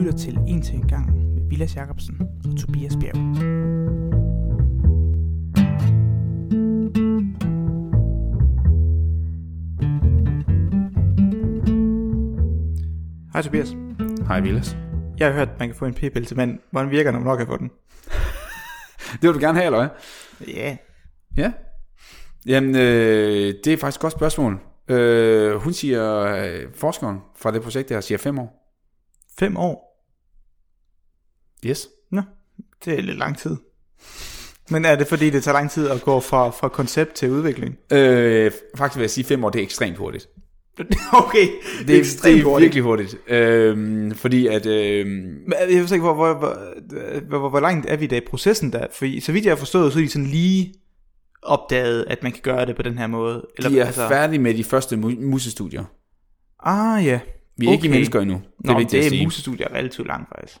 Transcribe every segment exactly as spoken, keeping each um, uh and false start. lytter til En til en gang med Vilas Jacobsen og Tobias Bjerg. Hej Tobias. Hej Vilas. Jeg har hørt, at man kan få en p-pille til mand. Hvordan virker den, når man kan få den? Det vil du gerne have, eller hvad? Ja. Ja? Jamen, øh, det er faktisk et godt spørgsmål. Øh, hun siger, øh, forskeren fra det projekt der, siger fem år. Fem år? Yes. Nå, det er lidt lang tid. Men er det fordi, det tager lang tid at gå fra, fra koncept til udvikling? Øh, faktisk vil jeg sige, fem år, det er ekstremt hurtigt. Okay, det, det er ekstremt hurtigt. Virkelig hurtigt. Øh, fordi at... Øh... Men jeg ved ikke, hvor, hvor, hvor, hvor, hvor langt er vi i dag i processen der? For så vidt jeg har forstået, så er de sådan lige... opdaget, at man kan gøre det på den her måde. Eller, de er altså... færdige med de første musestudier. Ah ja. Vi er okay. Ikke i mennesker endnu. Det er, nå, det er musestudier er relativt langt faktisk.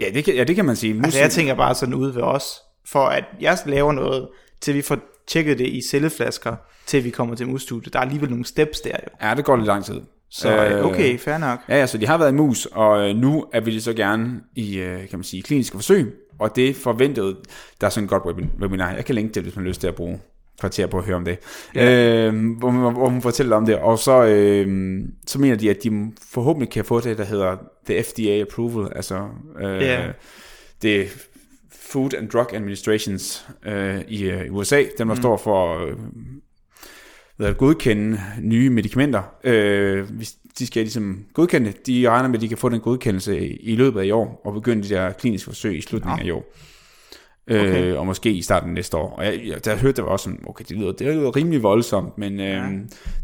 Ja det, kan, ja, det kan man sige. Muse... Altså jeg tænker bare sådan ude ved os, for at jeg laver noget, til vi får tjekket det i celleflasker, til vi kommer til musestudiet. Der er alligevel nogle steps der jo. Ja, det går lidt lang tid. Så øh, okay, fair nok. Ja, ja, så de har været i mus, og nu er vi så gerne i, kan man sige, kliniske forsøg. Og det forventede, der er sådan et godt webinar, jeg kan linke til, hvis man har lyst til at bruge kvarter på at høre om det, ja. øh, hvor, man, hvor man fortæller om det, og så, øh, så mener de, at de forhåbentlig kan få det, der hedder the F D A approval, altså øh, ja. det Food and Drug Administrations øh, i, i U S A, dem der mm. står for øh, at godkende nye medicamenter, øh, hvis de skal ligesom godkende det. De regner med, at de kan få den godkendelse i løbet af i år, og begynde de der kliniske forsøg i slutningen ja. af i år. Okay. Øh, og måske i starten næste år. Og jeg, jeg der hørte det var også sådan, okay, det lyder, det lyder rimelig voldsomt, men øh, ja.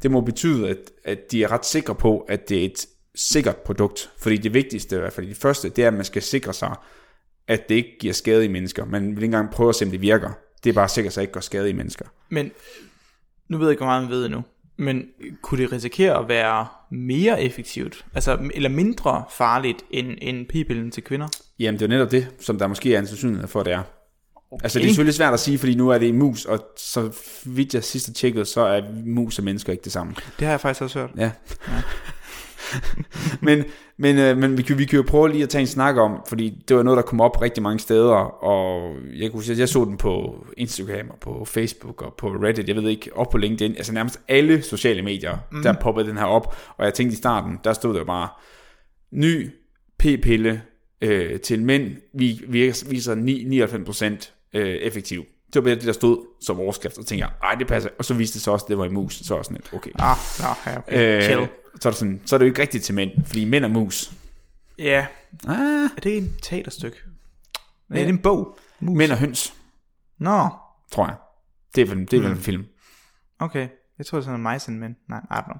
det må betyde, at, at de er ret sikre på, at det er et sikkert produkt. Fordi det vigtigste, i hvert fald det første, det er, at man skal sikre sig, at det ikke giver skade i mennesker. Man vil ikke engang prøve at se, om det virker. Det er bare sikkert sig, at det ikke gør skade i mennesker. Men nu ved jeg ikke, hvor meget man ved endnu. Men kunne det risikere at være mere effektivt, altså, eller mindre farligt end, end p-pillen til kvinder? Jamen det er netop det, som der måske er en sandsynlighed for, det er. Okay. Altså det er selvfølgelig svært at sige, fordi nu er det en mus, og så vidt jeg sidst tjekkede, så er mus og mennesker ikke det samme. Det har jeg faktisk også hørt. Ja. ja. men men, øh, men vi, kan, vi kan jo prøve lige at tage en snak om, fordi det var noget, der kom op rigtig mange steder, og jeg kunne sige, jeg så den på Instagram og på Facebook og på Reddit, jeg ved ikke, op på LinkedIn, altså nærmest alle sociale medier, mm. der poppede den her op, og jeg tænkte i starten, der stod der bare, ny p-pille øh, til mænd, vi, vi viser nioghalvfems procent øh, effektiv. Det var bare det, der stod som overskrift, og tænkte jeg, ej det passer, og så viste det sig også, det var i mus, så også sådan et, okay. Ah, no, okay. Øh, Chill. Så er, det sådan, så er det jo ikke rigtigt til mænd, fordi mænd er mus. Ja. Ah. Er det en teaterstykke? Ja. Er det en bog? Mus. Mænd og høns. Nå. No. Tror jeg. Det er vel, det er vel mm. en film. Okay. Jeg tror, det er sådan en majs end mænd. Nej, I don't know.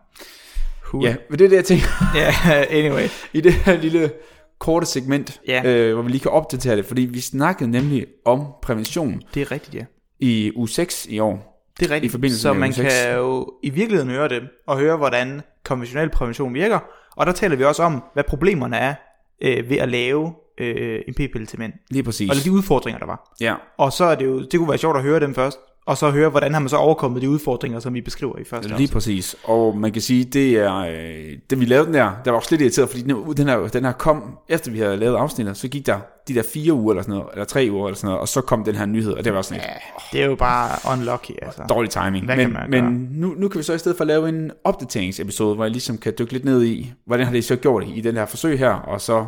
Who? Ja, men det er det, jeg tænker. Ja, yeah, anyway. I det her lille korte segment, yeah. øh, hvor vi lige kan opdatere det, fordi vi snakkede nemlig om prævention. Det er rigtigt, ja. I uge seks i år. Det er rigtigt, så man kan jo i virkeligheden høre det, og høre, hvordan konventionel prævention virker, og der taler vi også om, hvad problemerne er øh, ved at lave øh, en p-pille til mænd. Lige præcis. Og de udfordringer, der var. Ja. Og så er det jo, det kunne være sjovt at høre dem først, og så høre, hvordan har man så overkommet de udfordringer, som vi beskriver i første afsnit. Lige præcis, og man kan sige, det er, øh, det vi lavede den der, der var også lidt irriteret, fordi den her, den her kom, efter vi havde lavet afsnittet, så gik der de der fire uger eller sådan noget, eller tre uger eller sådan noget, og så kom den her nyhed, og det var sådan et, ja, det er jo bare unlucky, altså. Dårlig timing. Men, men nu, nu kan vi så i stedet for lave en opdateringsepisode, hvor jeg ligesom kan dykke lidt ned i, hvordan har det så gjort i den her forsøg her, og så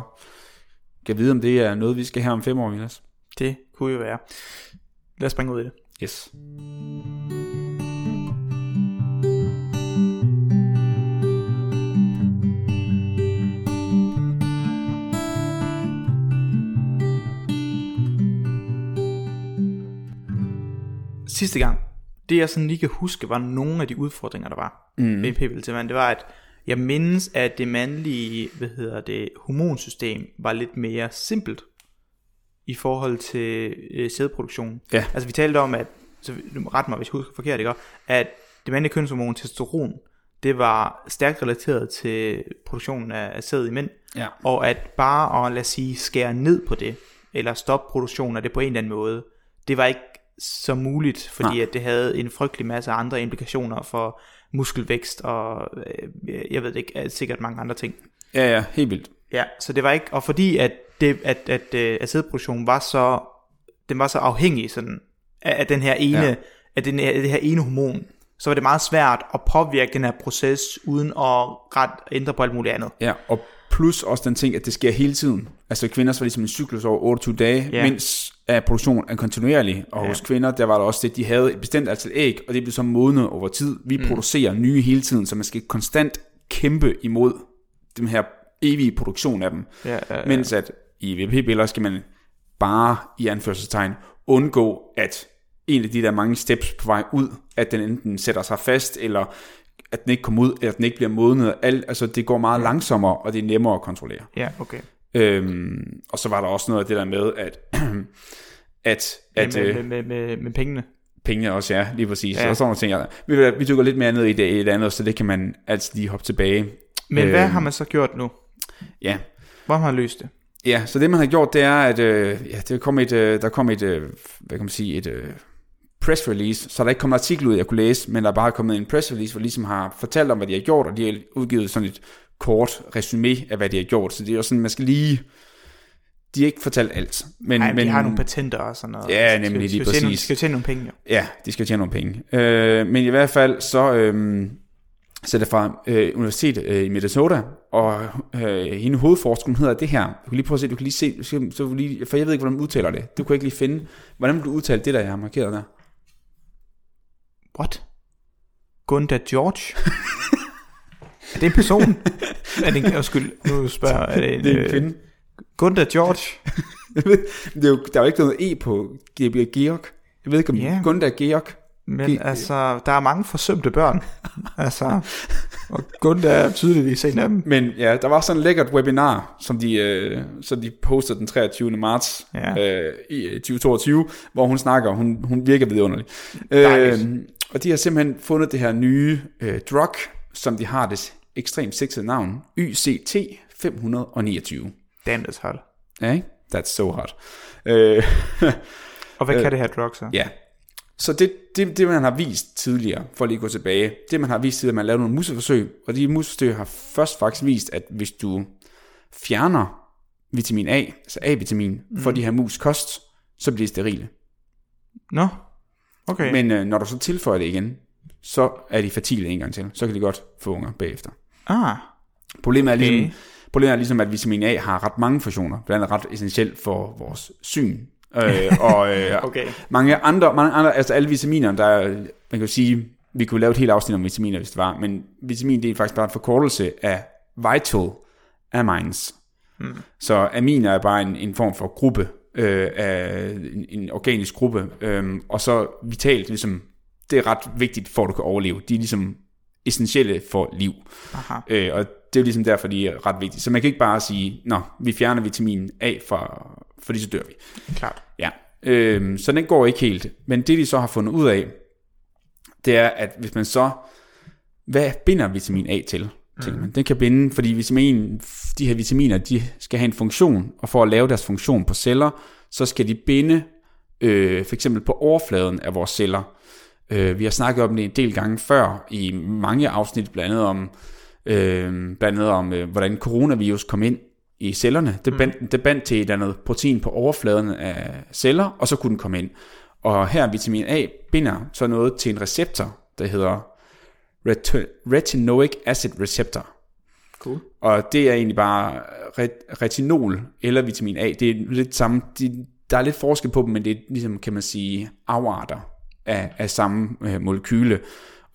kan vide, om det er noget, vi skal have om fem år, Vilas. Det kunne jo være. Lad os springe ud i det. Yes. Sidste gang, det jeg sådan lige kan huske, var nogle af de udfordringer, der var mm. ved p-pille til mand. Det var, at jeg mindes, at det mandlige, hvad hedder det, hormonsystem var lidt mere simpelt i forhold til øh, sædproduktionen. Ja. Altså vi talte om, at, så ret mig hvis jeg husker forkert, ikke? At det mandlige kønshormon testosteron, det var stærkt relateret til produktionen af, af sæd i mænd, ja. Og at bare at, lad os sige, skære ned på det, eller stoppe produktionen af det på en eller anden måde, det var ikke så muligt, fordi ja. At det havde en frygtelig masse andre implikationer for muskelvækst og øh, jeg ved ikke, sikkert mange andre ting. Ja, ja, helt vildt. Ja, så det var ikke, og fordi at det at at acidproduktionen var så den var så afhængig sådan af, af den her ene ja. af den af det her ene hormon, så var det meget svært at påvirke den her proces uden at ret ændre på alt muligt andet. Ja, og plus også den ting, at det sker hele tiden. Altså kvinders var ligesom en cyklus over otteogtyve dage, yeah. mens at produktionen er kontinuerlig. Og yeah. hos kvinder, der var der også det, de havde et bestemt antal æg, og det blev så modnet over tid. Vi mm. producerer nye hele tiden, så man skal konstant kæmpe imod den her evige produktion af dem. Yeah, yeah, yeah. Mens at i V P-billeder skal man bare, i anførselstegn, undgå, at en af de der mange steps på vej ud, at den enten sætter sig fast, eller at den ikke kommer ud, eller at den ikke bliver modnet. Alt, altså det går meget langsommere, og det er nemmere at kontrollere. Ja, okay. Øhm, og så var der også noget af det der med, at... at, at med, med, med, med, med pengene. Pengene også, ja, lige præcis. Ja. Så sådan nogle ting, jeg, vi, vi dykker lidt mere ned i det, i det andet, så det kan man altid lige hoppe tilbage. Men øhm, hvad har man så gjort nu? Ja. Hvor har man løst det? Ja, så det man har gjort, det er, at øh, ja, der kom et, øh, der kom et øh, hvad kan man sige, et... Øh, press release, så der ikke kommet en artikel ud, jeg kunne læse, men der er bare kommet en press release, hvor de ligesom har fortalt om, hvad de har gjort, og de har udgivet sådan et kort resume af, hvad de har gjort, så det er jo sådan, man skal lige, de har ikke fortalt alt. Men, Ej, men de har nogle patenter og sådan noget. Ja, nemlig, skal, lige skal præcis. Nogle, de skal tjene nogle penge, jo. Ja, de skal tjene nogle penge. Øh, men i hvert fald, så, øh, så er det fra øh, University øh, i Minnesota, og øh, hende hovedforskeren hedder det her, du kan lige prøve at se, du kan lige se, du skal, så lige, for jeg ved ikke, hvordan man udtaler det, du kan ikke lige finde, hvordan vil du udtale det, der jeg har markeret der? What? Gunda Georg? Er det en person? Er det en, undskyld, nu spørger jeg. Er det en, det er en kvinde. Gunda Georg? Det er jo, der er jo ikke noget E på Georg. Jeg ved ikke om yeah. Gunda Georg. Men Ge- altså, der er mange forsømte børn. Altså, og Gunda er tydeligvis en af dem. Men ja, der var sådan et lækkert webinar, som de, øh, som de postede den treogtyvende marts ja. øh, i tyve toogtyve, hvor hun snakker, hun, hun virker vidunderlig. Øh, og de har simpelthen fundet det her nye øh, drug, som de har det ekstremt sexede navn, Y C T fem to ni. Damn, that's hot. Ja, yeah, that's so hot. Øh, og hvad kan øh, det her drug så? Ja. Yeah. Så det, det, det, man har vist tidligere, for at lige gå tilbage, det man har vist tidligere, man lavede nogle museforsøg, og de museforsøg har først faktisk vist, at hvis du fjerner vitamin A, altså A-vitamin, mm. for de her mus kost, så bliver de sterile. Nå, no. Okay. Men øh, når du så tilføjer det igen, så er de fertile en gang til, så kan de godt få unger bagefter. Ah, problemet okay. er ligesom, problemet er ligesom, at vitamin A har ret mange funktioner, blandt andet ret essentielt for vores syn. øh, og øh, okay. mange andre, mange andre, altså alle vitaminer, der er, man kan jo sige, vi kunne lave et helt afsnit om vitaminer, hvis det var, men vitamin, det er faktisk bare en forkortelse af vital amines. Hmm. Så aminer er bare en, en form for gruppe, øh, af en, en organisk gruppe, øh, og så vitalt, ligesom, det er ret vigtigt for, at du kan overleve. De er ligesom essentielle for liv. Øh, og det er jo ligesom derfor, de er ret vigtige. Så man kan ikke bare sige, nå, vi fjerner vitamin A fra... fordi så dør vi. Klart. Ja. Øhm, så den går ikke helt. Men det, de så har fundet ud af, det er, at hvis man så... Hvad binder vitamin A til? Mm. Tænker man. Den kan binde, fordi vitamin, de her vitaminer, de skal have en funktion, og for at lave deres funktion på celler, så skal de binde, øh, for eksempel på overfladen af vores celler. Øh, vi har snakket om det en del gange før, i mange afsnit, blandt andet om, øh, blandt andet om øh, hvordan coronavirus kom ind i cellerne. Det bandt, mm. det bandt til et eller andet protein på overfladen af celler, og så kunne den komme ind. Og her vitamin A binder så noget til en receptor, der hedder retin- retinoic acid receptor. Cool. Og det er egentlig bare ret- retinol eller vitamin A. Det er lidt samme, de, der er lidt forskel på dem, men det er ligesom, kan man sige, afarter af, af samme øh, molekyle.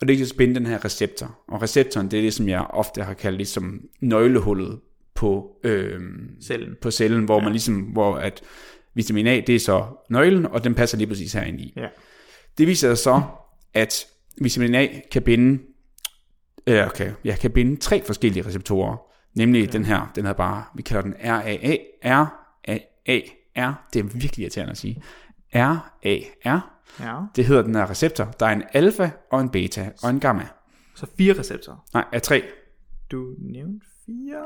Og det kan spænde den her receptor. Og receptoren, det er det, som jeg ofte har kaldt ligesom nøglehullet på, øh, cellen. på cellen, hvor ja. man ligesom, hvor at vitamin A, det er så nøglen, og den passer lige præcis herinde i. Ja. Det viser sig så, at vitamin A kan binde, øh, okay, jeg kan binde tre forskellige receptorer, nemlig ja. den her, den her bare, vi kalder den R A A, R A A R, det er virkelig irriterende at sige, R A R, ja. det hedder den her receptor, der er en alfa og en beta og en gamma. Så fire receptorer? Nej, er tre. Du nævnte fire...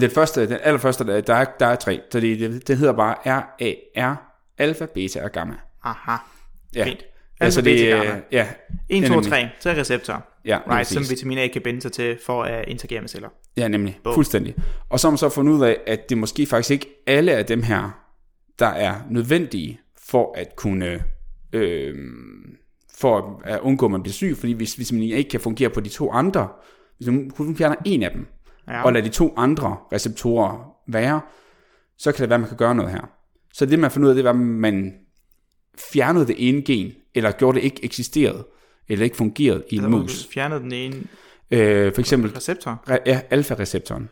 Den første, den allerførste, der er, der er tre, så det, det hedder bare R A R, alfa, beta og gamma. Aha, ja. Fint. Alfa, altså beta, gamma. Ja. en, to og tre, tre receptorer. ja, right, som vitamin A kan binde sig til for at interagere med celler. Ja, nemlig. Boom. Fuldstændig. Og så har man så fundet ud af, at det måske faktisk ikke alle af dem her, der er nødvendige for at kunne... Øh, for at undgå, at man bliver syg, fordi hvis vitamin A ikke kan fungere på de to andre, hvis man kun fjerner en af dem, ja, og lader de to andre receptorer være, så kan det være, at man kan gøre noget her. Så det, man fandt ud af, det var, at man fjernede det ene gen, eller gjorde det ikke eksisterede, eller ikke fungerede i en altså, mus. Fjernede den ene øh, for eksempel receptor? Re, ja, alfa-receptoren.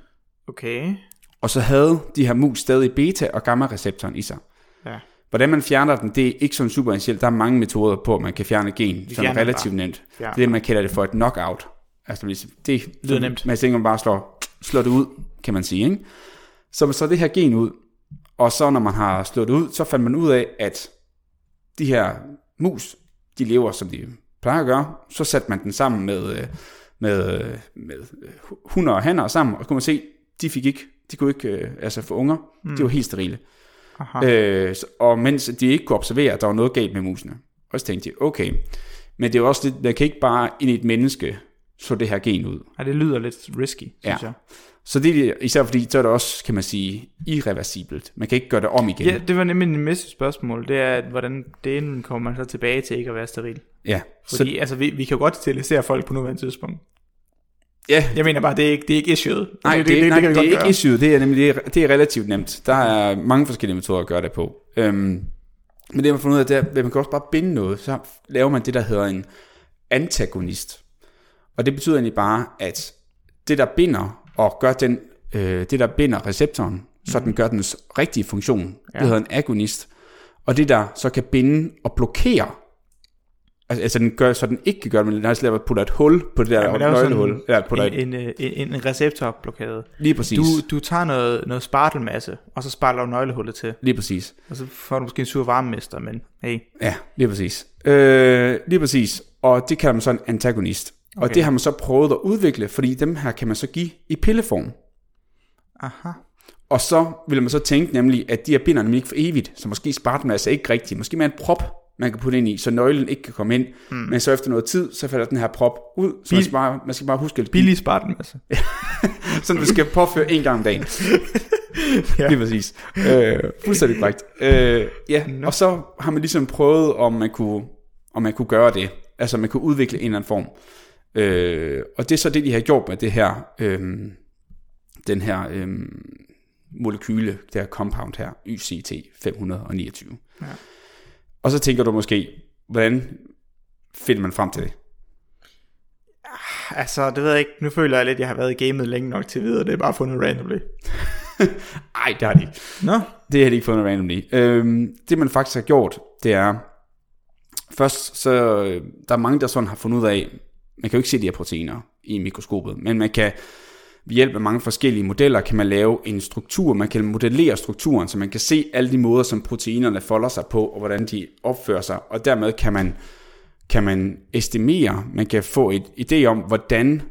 Okay. Og så havde de her mus stadig beta- og gamma-receptoren i sig. Ja. Hvordan man fjerner den, det er ikke sådan super essentielt. Der er mange metoder på, at man kan fjerne gen, som er relativt nemt. Ja. Det er det, man kalder det for et knockout. Altså, det er, det er nemt. Man tænker, man bare slår, slår det ud, kan man sige. Ikke? Så man slår det her gen ud, og så når man har slået det ud, så fandt man ud af, at de her mus, de lever, som de plejer at gøre. Så satte man den sammen med, med, med hunder og hanner sammen, og så kunne man se, de fik ikke, de kunne ikke altså få unger. Mm. De var helt sterile. Øh, og mens de ikke kunne observere, at der var noget galt med musene. Og så tænkte de, okay, men det er også lidt, man kan ikke bare ind i et menneske så det her gen ud. Ja, det lyder lidt risky, synes ja. jeg. Så det er især fordi, så er det også, kan man sige, irreversibelt. Man kan ikke gøre det om igen. Ja, det var nemlig en næste spørgsmål. Det er, at hvordan det kommer man så tilbage til ikke at være steril. Ja. Fordi så... altså, vi, vi kan jo godt sterilisere folk på nuværende tidspunkt. Ja. Jeg mener bare, det er ikke, det er ikke issue'et. Nej, det, det, det, det, nej, det, det er ikke issue'et. Det er nemlig det er, det er relativt nemt. Der er mange forskellige metoder at gøre det på. Øhm, men det man får ud af, det er, at man kan også bare binde noget. Så laver man det, der hedder en antagonist. Og det betyder egentlig bare, at det, der binder og gør den, øh, det, der binder receptoren, så den gør dens rigtige funktion. Ja. Det hedder en agonist. Og det, der så kan binde og blokere, altså den gør, så den ikke kan gøre det, men den har slet puttet et hul på det der, ja, der nøglehul. En, en, en, en receptorblokade. Lige præcis. Du, du tager noget, noget spartelmasse, og så spartler du nøglehullet til. Lige præcis. Og så får du måske en sur varmemester, men hey. Ja, lige præcis. Øh, lige præcis. Og det kalder man så en antagonist. Okay. Og det har man så prøvet at udvikle, fordi dem her kan man så give i pilleform. Aha. Og så vil man så tænke nemlig, at de her binder nemlig ikke for evigt, så måske spartelmasse er ikke rigtigt, måske med en prop, man kan putte ind i, så nøglen ikke kan komme ind. Mm. Men så efter noget tid, så falder den her prop ud. Så man skal, bare, man skal bare huske... At... Billig spartelmasse. Så man skal påføre en gang om dagen. Ja. Lige præcis. Øh, fuldstændig korrekt. Øh, ja. No. Og så har man ligesom prøvet, om man, kunne, om man kunne gøre det. Altså, man kunne udvikle en eller anden form. Øh, og det er så det, de har gjort med det her... Øh, den her... Øh, molekyle, det her compound her, Y C T fem to ni. Ja. Og så tænker du måske, hvordan finder man frem til det? Altså, det ved jeg ikke. Nu føler jeg lidt, at jeg har været i gamet længe nok til at vide, og det er bare fundet randomly. Ej, det har de ikke. Nå? Det har de ikke fundet randomly. Øhm, det, man faktisk har gjort, det er... Først, så der er mange, der sådan har fundet ud af... Man kan jo ikke se de her proteiner i mikroskopet, men man kan... Ved hjælp af mange forskellige modeller kan man lave en struktur, man kan modellere strukturen, så man kan se alle de måder, som proteinerne folder sig på, og hvordan de opfører sig, og dermed kan man, kan man estimere, man kan få et idé om, hvordan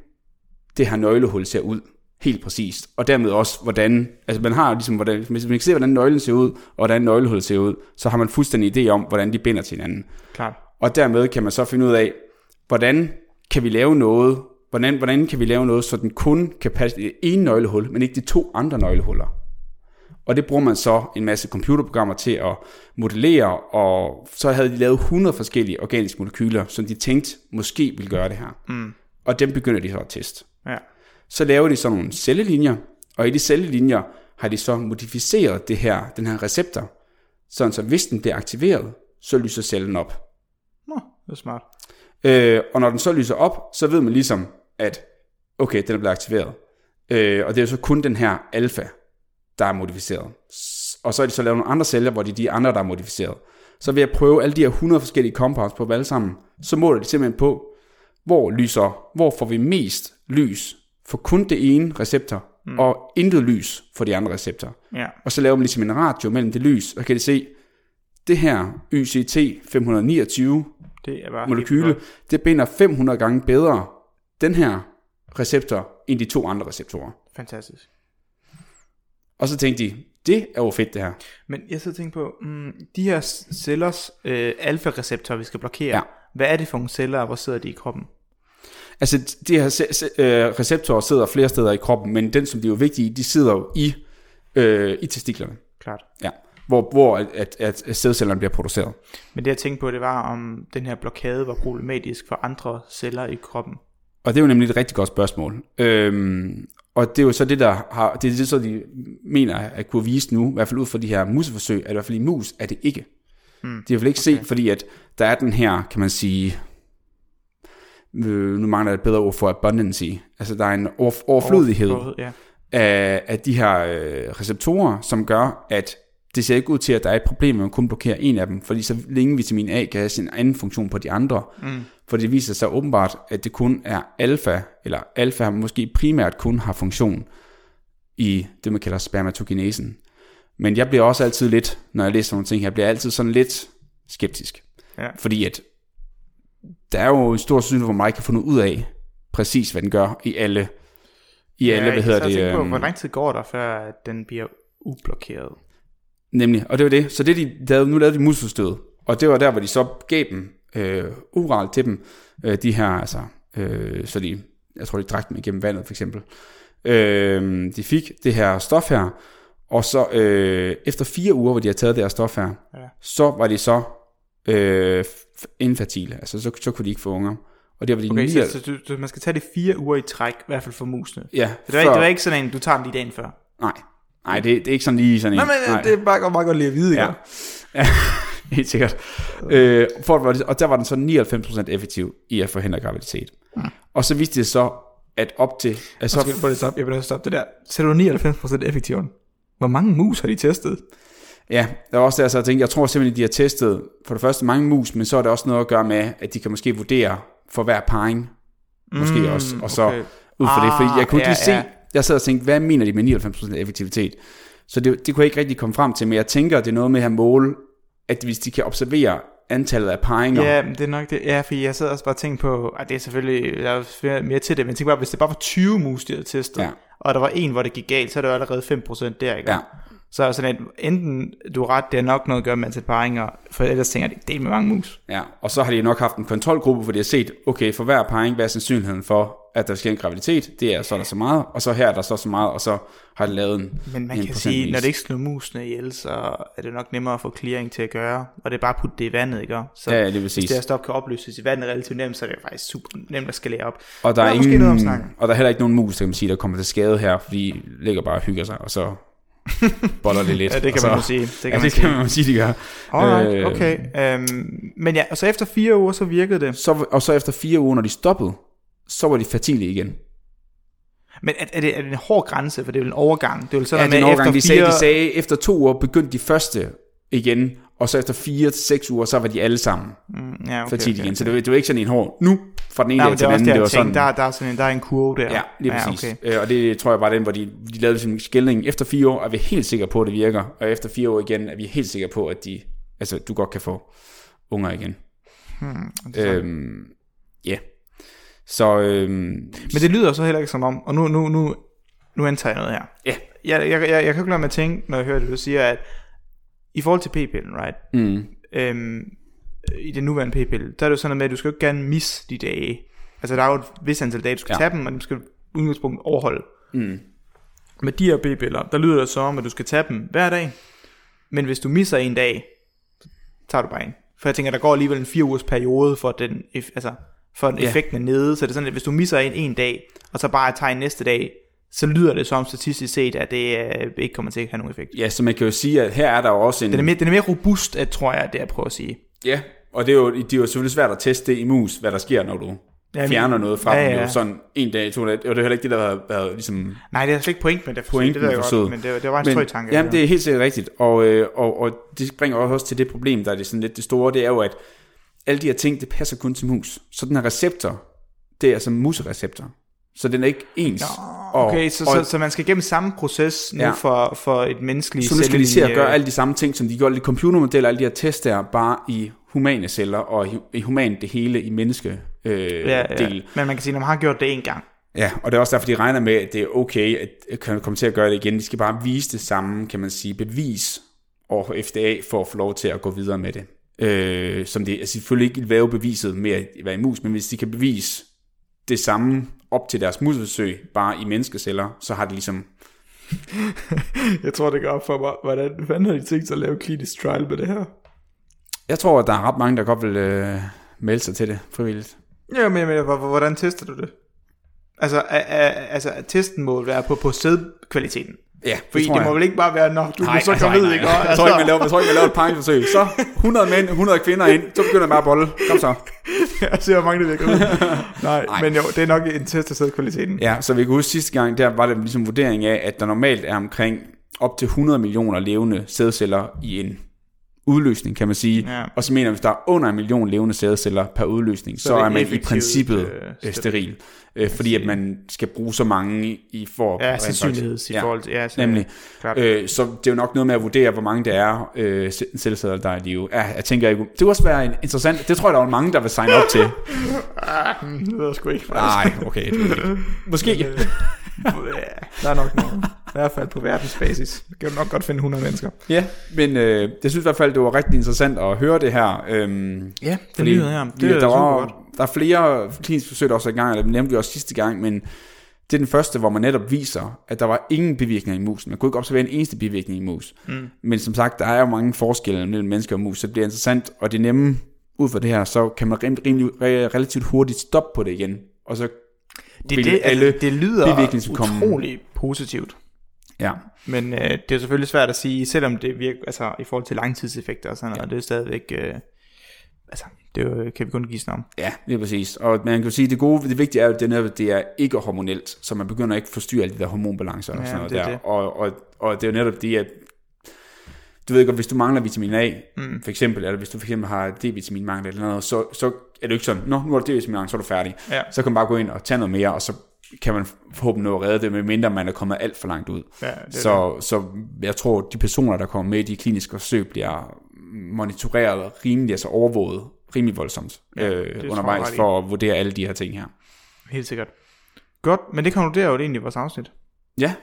det her nøglehul ser ud, helt præcist, og dermed også, hvordan, altså man har ligesom, hvordan, hvis man kan se, hvordan nøglen ser ud, og hvordan nøglehullet ser ud, så har man fuldstændig idé om, hvordan de binder til hinanden. Klart. Og dermed kan man så finde ud af, hvordan kan vi lave noget, Hvordan, hvordan kan vi lave noget, så den kun kan passe det ene nøglehul, men ikke de to andre nøglehuller? Og det bruger man så en masse computerprogrammer til at modellere, og så havde de lavet hundrede forskellige organiske molekyler, som de tænkte måske ville gøre det her. Mm. Og dem begynder de så at teste. Ja. Så laver de så nogle cellelinjer, og i de cellelinjer har de så modificeret det her, den her receptor, sådan så hvis den bliver aktiveret, så lyser cellen op. Nå, det er smart. Øh, og når den så lyser op, så ved man ligesom, at okay, den er blevet aktiveret. Øh, og det er jo så kun den her alfa, der er modificeret. Og så er de så lavet nogle andre celler, hvor det er de andre, der er modificeret. Så ved at prøve alle de her hundrede forskellige compounds på alle sammen, så måler de simpelthen på, hvor lyser, hvor får vi mest lys for kun det ene receptor, mm. og intet lys for de andre receptorer. Yeah. Og så laver man ligesom en ratio mellem det lys, og kan de se, det her Y C T fem to ni, det er bare molekyle, det binder fem hundrede gange bedre den her receptor end de to andre receptorer. Fantastisk. Og så tænkte de, det er jo fedt det her. Men jeg så tænkte på, mm, de her cellers øh, alfa-receptorer, vi skal blokere, ja. Hvad er det for nogle celler, og hvor sidder de i kroppen? Altså, de her receptorer sidder flere steder i kroppen, men den, som de er jo vigtige, de sidder jo i, øh, i testiklerne. Klart. Ja. Hvor, hvor at, at, at sædcellerne bliver produceret. Men det jeg tænkte på, det var, om den her blokade var problematisk for andre celler i kroppen. Og det er jo nemlig et rigtig godt spørgsmål. Øhm, og det er jo så det, der har, det er det, så de mener at kunne vise nu, i hvert fald ud fra de her museforsøg, at i hvert fald i mus er det ikke. Mm. Det er i hvert fald ikke okay. set, fordi at der er den her, kan man sige, øh, nu mangler jeg et bedre ord for abundancy, altså der er en overf- overflødighed ja. af, af de her øh, receptorer, som gør, at det ser ikke ud til, at der er et problem, når man kun blokerer en af dem, fordi så længe vitamin A kan have sin anden funktion på de andre, mm. for det viser sig åbenbart, at det kun er alfa, eller alfa måske primært kun har funktion i det, man kalder spermatogenesen. Men jeg bliver også altid lidt, når jeg læser nogle ting her, bliver jeg altid sådan lidt skeptisk, ja. fordi at der er jo en stor sandsynlighed, hvor man ikke kan få noget ud af præcis, hvad den gør i alle, i alle, ja, hvad hedder det? Jeg tænker på, hvor lang tid går der, før den bliver ublokeret? Nemlig, og det var det. Så det de lavede, nu lavede de muskelstød, og det var der, hvor de så gav dem øh, oralt til dem, øh, de her, altså, øh, så de, jeg tror, de drak dem igennem vandet, for eksempel. Øh, de fik det her stof her, og så øh, efter fire uger, hvor de havde taget det her stof her, ja. så var de så øh, infertile, altså så, så kunne de ikke få unger. Og det var de okay, nye... så, så, så man skal tage det fire uger i træk, i hvert fald for musene. Ja. Det var, før... det var ikke sådan en, du tager dem lige dagen før. Nej. Nej, det, det er ikke sådan lige sådan en. Nej, men nej. Det er bare godt, bare godt lige at vide, ikke? Ja, ja helt sikkert. Øh, for, og der var den så nioghalvfems procent effektiv i at forhindre graviditet. Mm. Og så viste det så, at op til... Altså, skal du det stoppe? Jeg vil da stoppe det der. Sætter du nioghalvfems procent effektiv? Hvor mange mus har de testet? Ja, der var også der, så jeg tænkte, jeg tror simpelthen, at de har testet for det første mange mus, men så er der også noget at gøre med, at de kan måske vurdere for hver parring. Måske mm, også. Og så okay. ud fra ah, det, fordi jeg kunne ja, lige ja. se... Jeg sad og tænkte, hvad mener de med nioghalvfems procent effektivitet? Så det, det kunne jeg ikke rigtig komme frem til, men jeg tænker, at det er noget med at måle, at hvis de kan observere antallet af parringer. Ja, det er nok det. Ja, for jeg sad også bare og tænkte på, at det er selvfølgelig, der er mere til det, men jeg tænkte bare, hvis det bare var tyve mus, de havde testet, ja. og der var en, hvor det gik galt, så er det jo allerede fem procent der, ikke? Ja. Så sådan at enten du er ret, det er nok noget at gøre med antal parringer, for ellers tænker jeg, det er med mange mus. Ja, og så har de nok haft en kontrolgruppe, hvor de har set, okay, for hver parring, hvad er sandsynligheden for, at der sker en graviditet, det er så er der så meget, og så her er der så så meget, og så har de lavet en. Men man kan sige, når det ikke slår musene ihjel, så er det nok nemmere at få clearing til at gøre, og det er bare at putte det i vandet, ikke? Så ja, det hvis det her stof kan opløses i vandet relativt nemt, så er det faktisk super nemt at skalere op. Og der, der er, er ingen, noget og der er heller ikke nogen mus, der kan man sige, der kommer til skade her, fordi de ligger bare og hygger sig, og så boller det lidt. Ja, det kan så, man jo sige. Det kan, ja, man, det sige. kan man sige, de gør. Alright, okay. Øhm, men ja, og så efter fire uger, så virkede det. Så, og så efter fire uger, når de stoppede, så var de fertile igen. Men er, er, det, er det en hård grænse, for det er jo en overgang. Det er jo sådan, ja, det er en overgang. De sagde, fire... de sagde, efter to uger begyndte de første igen, og så efter fire til seks uger, så var de alle sammen mm, ja, okay, fertile okay, igen. Så det var, det var ikke sådan en hård, nu fra den ene dag til den anden. Det var sådan, der, der er sådan en, der er en kurve der. Ja, lige ja, præcis. Okay. Og det tror jeg bare den, hvor de, de lavede sådan en skældning. Efter fire år er vi helt sikre på, at det virker, og efter fire år igen er vi helt sikre på, at de, altså, du godt kan få unger igen. Ja. Hmm, øhm, yeah. Så, øhm, men det lyder så heller ikke som om, og nu, nu, nu, nu antager jeg noget her. Yeah. Jeg, jeg, jeg, jeg kan jo ikke lade mig tænke, når jeg hører det, du siger, at i forhold til p-pillen, right? Mm. Øhm, I den nuværende p-pille, der er det jo sådan noget med, at du skal jo ikke gerne misse de dage. Altså der er jo et vist antal dage, du skal ja. tage dem, og du skal udgangspunktet overholde. Mm. Med de her p-piller, der lyder det så om, at du skal tage dem hver dag, men hvis du misser en dag, så tager du bare en. For jeg tænker, der går alligevel en fire ugers periode for den, altså... for yeah. effekten er nede, så det er sådan, at hvis du misser en en dag, og så bare tager en næste dag, så lyder det som statistisk set, at det øh, ikke kommer til at have nogen effekt. Ja, så man kan jo sige, at her er der jo også en... Den er mere, den er mere robust, at, tror jeg, det jeg prøver at sige. Ja, og det er, jo, det er jo selvfølgelig svært at teste det i mus, hvad der sker, når du Jamen, fjerner noget fra ja, ja. dem. Det er jo sådan en dag, to dage, og det er heller ikke det, der har været ligesom... Nej, det er slet ikke pointen, det, forsøg, det, der er godt, men det, det var en trøj tanke. Jamen, det er helt sikkert rigtigt, og, øh, og, og det bringer også til det problem, der er det sådan lidt det store, det er jo, at alle de her ting, det passer kun til mus. Så den her receptor, det er altså musereceptor. Så den er ikke ens. Nå, okay, og, så, og, så, så man skal igennem samme proces nu ja. for, for et menneskeligt cellelinje. Så nu skal de til at gøre alle de samme ting, som de gjorde i computermodeller, alle de her tests der, bare i humane celler, og i, i human det hele, i menneskedel. Øh, ja, ja. Men man kan sige, at man har gjort det en gang. Ja, og det er også derfor, de regner med, at det er okay, at de kommer til at gøre det igen. De skal bare vise det samme, kan man sige, bevis over F D A, for at få lov til at gå videre med det. Øh, som det altså selvfølgelig ikke vil være beviset med at være i mus, men hvis de kan bevise det samme op til deres muskelforsøg, bare i menneskeceller, så har det ligesom... Jeg tror, det går op for mig. Hvordan, hvordan har de tænkt sig at lave klinisk trial med det her? Jeg tror, at der er ret mange, der godt vil øh, melde sig til det frivilligt. Ja, men, men hvordan tester du det? Altså, a, a, altså testen må være på, på sædkvaliteten. Ja, fordi det, det må vel ikke bare være, når du nej, så kommer ud, ikke? Nej, jeg tror ikke, man laver, jeg tror ikke, man laver et parringsforsøg. Så hundrede mænd, hundrede kvinder ind, så begynder jeg bare at bolle. Kom så. Jeg ser, hvor mange det virker ud. Nej, nej, men jo, det er nok en test af sædkvaliteten. Ja, så vi kan huske sidste gang, der var det ligesom vurdering af, at der normalt er omkring op til hundrede millioner levende sædceller i en udløsning, kan man sige. Ja. Og så mener vi, hvis der er under en million levende sædceller per udløsning, så, så er, er man i princippet øh, steril. Øh, fordi at man skal bruge så mange i for... Ja, sandsynlighed i forhold til... Ja, nemlig. Øh, så det er jo nok noget med at vurdere, hvor mange det er øh, sædceller, der er i live. Ja, jeg tænker ikke... Det kunne også være interessant... Det tror jeg, der er mange, der vil signe op til. Det ved jeg sgu ikke. Nej, okay. Det ikke. Måske... Der er nok noget. I hvert fald på verdensbasis. Det kan jo nok godt finde hundrede mennesker. Ja, men øh, jeg synes i hvert fald, det var rigtig interessant at høre det her. Øhm, ja, det lyder her. Det er der, var, der er flere kliniske forsøg, der også er i gang, eller det nævnte vi også sidste gang, men det er den første, hvor man netop viser, at der var ingen bivirkninger i musen. Man kunne ikke observere en eneste bivirkning i mus. Mm. Men som sagt, der er jo mange forskelle mellem mennesker og mus, så det bliver interessant, og det nemme ud fra det her, så kan man rimelig, relativt hurtigt stoppe på det igen, og så Det, det, alle det lyder utrolig positivt. Ja. Men øh, det er selvfølgelig svært at sige, selvom det virker, altså i forhold til langtidseffekter og sådan noget, ja. Det er stadigvæk, øh, altså det kan vi kun give sådan om. Ja, det er præcis. Og man kan jo sige, det gode, det vigtige er jo, at det er, det er ikke hormonelt, så man begynder ikke at forstyrre alle de der hormonbalancer og ja, sådan noget det, der. Det. Og, og, og det er jo netop det, at du ved godt, hvis du mangler vitamin A, mm. for eksempel, eller hvis du for eksempel har D-vitaminmangel eller noget, så, så er det ikke sådan, nå, nu er det D-vitaminmangel, så er du færdig. Ja. Så kan man bare gå ind og tage noget mere, og så kan man forhåbentlig nå at redde det, medmindre man er kommet alt for langt ud. Ja, så, det. så jeg tror, de personer, der kommer med i de kliniske forsøg, bliver monitoreret rimelig, altså overvåget, rimelig voldsomt ja, øh, undervejs, for at vurdere alle de her ting her. Helt sikkert. Godt, men det konkluderer jo egentlig vores afsnit. Ja,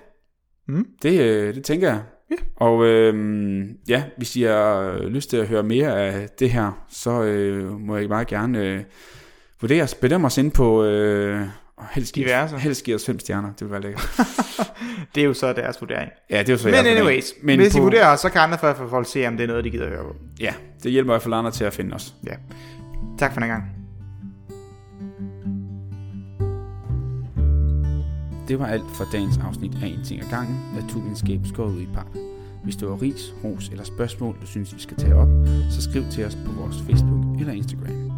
mm. det, det tænker jeg. Yeah. Og øh, ja, hvis I har lyst til at høre mere af det her, så øh, må jeg bare gerne øh, vurdere, bedømme os ind på øh, helst give os fem stjerner, det vil være lækkert. Det er jo så deres vurdering. Ja, det er jo så. Men jeres anyways, men hvis på, I vurderer, så kan andre for, for folk se, om det er noget, de gider at høre på. Ja, det hjælper i hvert fald andre til at finde os. Ja, tak for den gang. Det var alt for dagens afsnit af En Ting ad Gangen, naturvidenskab skåret ud i pap. Hvis du har ris, ros eller spørgsmål, du synes, vi skal tage op, så skriv til os på vores Facebook eller Instagram.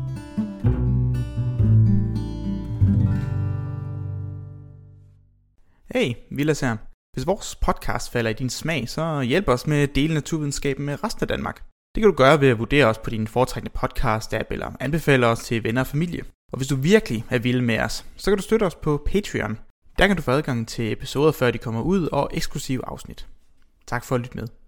Hey, Vilas her. Hvis vores podcast falder i din smag, så hjælp os med at dele naturvidenskaben med resten af Danmark. Det kan du gøre ved at vurdere os på din foretrækkende podcast-app eller anbefale os til venner og familie. Og hvis du virkelig er vild med os, så kan du støtte os på Patreon. Der kan du få adgang til episoder, før de kommer ud, og eksklusive afsnit. Tak for at lytte med.